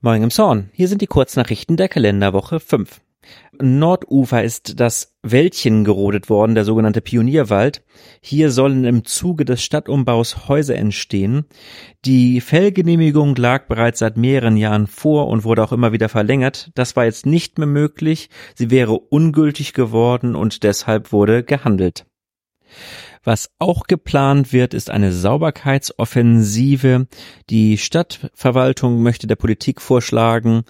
Moin im Zorn, hier sind die Kurznachrichten der Kalenderwoche 5. Nordufer ist das Wäldchen gerodet worden, der sogenannte Pionierwald. Hier sollen im Zuge des Stadtumbaus Häuser entstehen. Die Fellgenehmigung lag bereits seit mehreren Jahren vor und wurde auch immer wieder verlängert. Das war jetzt nicht mehr möglich, sie wäre ungültig geworden und deshalb wurde gehandelt. Was auch geplant wird, ist eine Sauberkeitsoffensive. Die Stadtverwaltung möchte der Politik vorschlagen,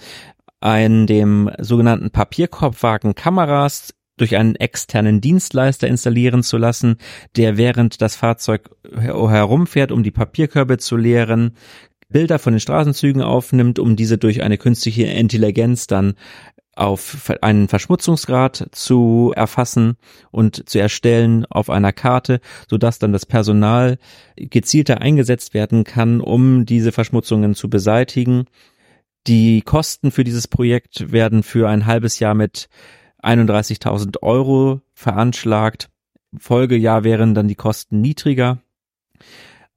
an dem sogenannten Papierkorbwagen Kameras durch einen externen Dienstleister installieren zu lassen, der während das Fahrzeug herumfährt, um die Papierkörbe zu leeren, Bilder von den Straßenzügen aufnimmt, um diese durch eine künstliche Intelligenz dann auf einen Verschmutzungsgrad zu erfassen und zu erstellen auf einer Karte, sodass dann das Personal gezielter eingesetzt werden kann, um diese Verschmutzungen zu beseitigen. Die Kosten für dieses Projekt werden für ein halbes Jahr mit 31.000 € veranschlagt. Im Folgejahr wären dann die Kosten niedriger.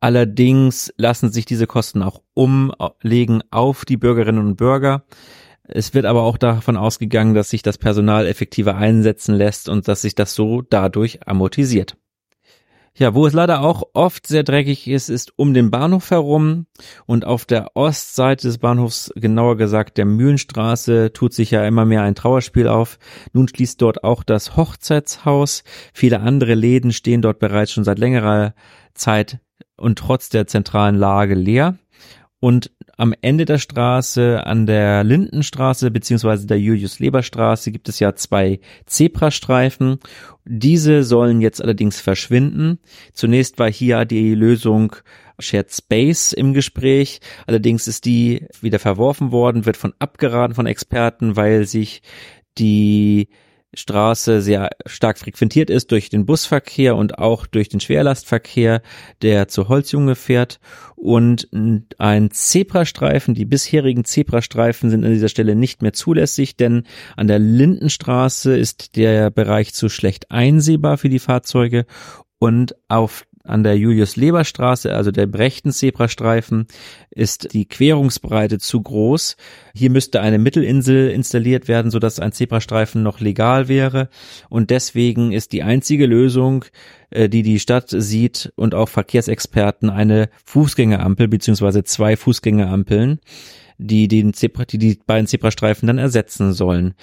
Allerdings lassen sich diese Kosten auch umlegen auf die Bürgerinnen und Bürger. Es wird aber auch davon ausgegangen, dass sich das Personal effektiver einsetzen lässt und dass sich das so dadurch amortisiert. Ja, wo es leider auch oft sehr dreckig ist, ist um den Bahnhof herum und auf der Ostseite des Bahnhofs, genauer gesagt der Mühlenstraße, tut sich ja immer mehr ein Trauerspiel auf. Nun schließt dort auch das Hochzeitshaus. Viele andere Läden stehen dort bereits schon seit längerer Zeit und trotz der zentralen Lage leer. Und am Ende der Straße, an der Lindenstraße bzw. der Julius-Leber-Straße gibt es ja 2 Zebrastreifen. Diese sollen jetzt allerdings verschwinden. Zunächst war hier die Lösung Shared Space im Gespräch. Allerdings ist die wieder verworfen worden, wird von abgeraten von Experten, weil sich die Straße sehr stark frequentiert ist durch den Busverkehr und auch durch den Schwerlastverkehr, der zu Holzjunge fährt, und ein Zebrastreifen, die bisherigen Zebrastreifen sind an dieser Stelle nicht mehr zulässig, denn an der Lindenstraße ist der Bereich zu schlecht einsehbar für die Fahrzeuge und an der Julius-Leber-Straße, also der rechten Zebrastreifen, ist die Querungsbreite zu groß. Hier müsste eine Mittelinsel installiert werden, sodass ein Zebrastreifen noch legal wäre. Und deswegen ist die einzige Lösung, die die Stadt sieht und auch Verkehrsexperten, eine Fußgängerampel bzw. 2 Fußgängerampeln, die die beiden Zebrastreifen dann ersetzen sollen.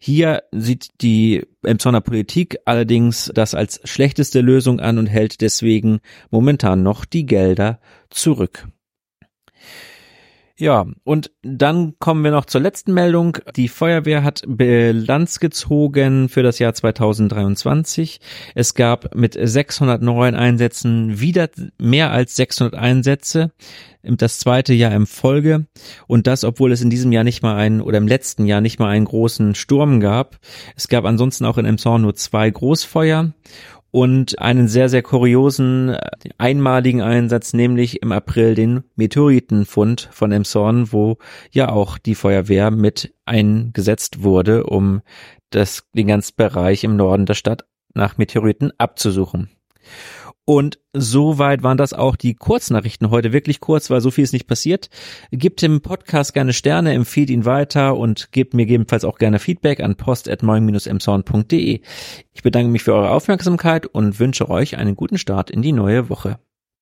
Hier sieht die Elmshorner Politik allerdings das als schlechteste Lösung an und hält deswegen momentan noch die Gelder zurück. Ja, und dann kommen wir noch zur letzten Meldung. Die Feuerwehr hat Bilanz gezogen für das Jahr 2023. Es gab mit 609 Einsätzen wieder mehr als 600 Einsätze, das zweite Jahr in Folge, und das, obwohl es in diesem Jahr nicht mal im letzten Jahr nicht mal einen großen Sturm gab. Es gab ansonsten auch in Elmshorn nur 2 Großfeuer und einen sehr, sehr kuriosen, einmaligen Einsatz, nämlich im April den Meteoritenfund von Elmshorn, wo ja auch die Feuerwehr mit eingesetzt wurde, um den ganzen Bereich im Norden der Stadt nach Meteoriten abzusuchen. Und soweit waren das auch die Kurznachrichten heute, wirklich kurz, weil so viel ist nicht passiert. Gebt dem Podcast gerne Sterne, empfehlt ihn weiter und gebt mir gegebenenfalls auch gerne Feedback an post@moin-emshorn.de. Ich bedanke mich für eure Aufmerksamkeit und wünsche euch einen guten Start in die neue Woche.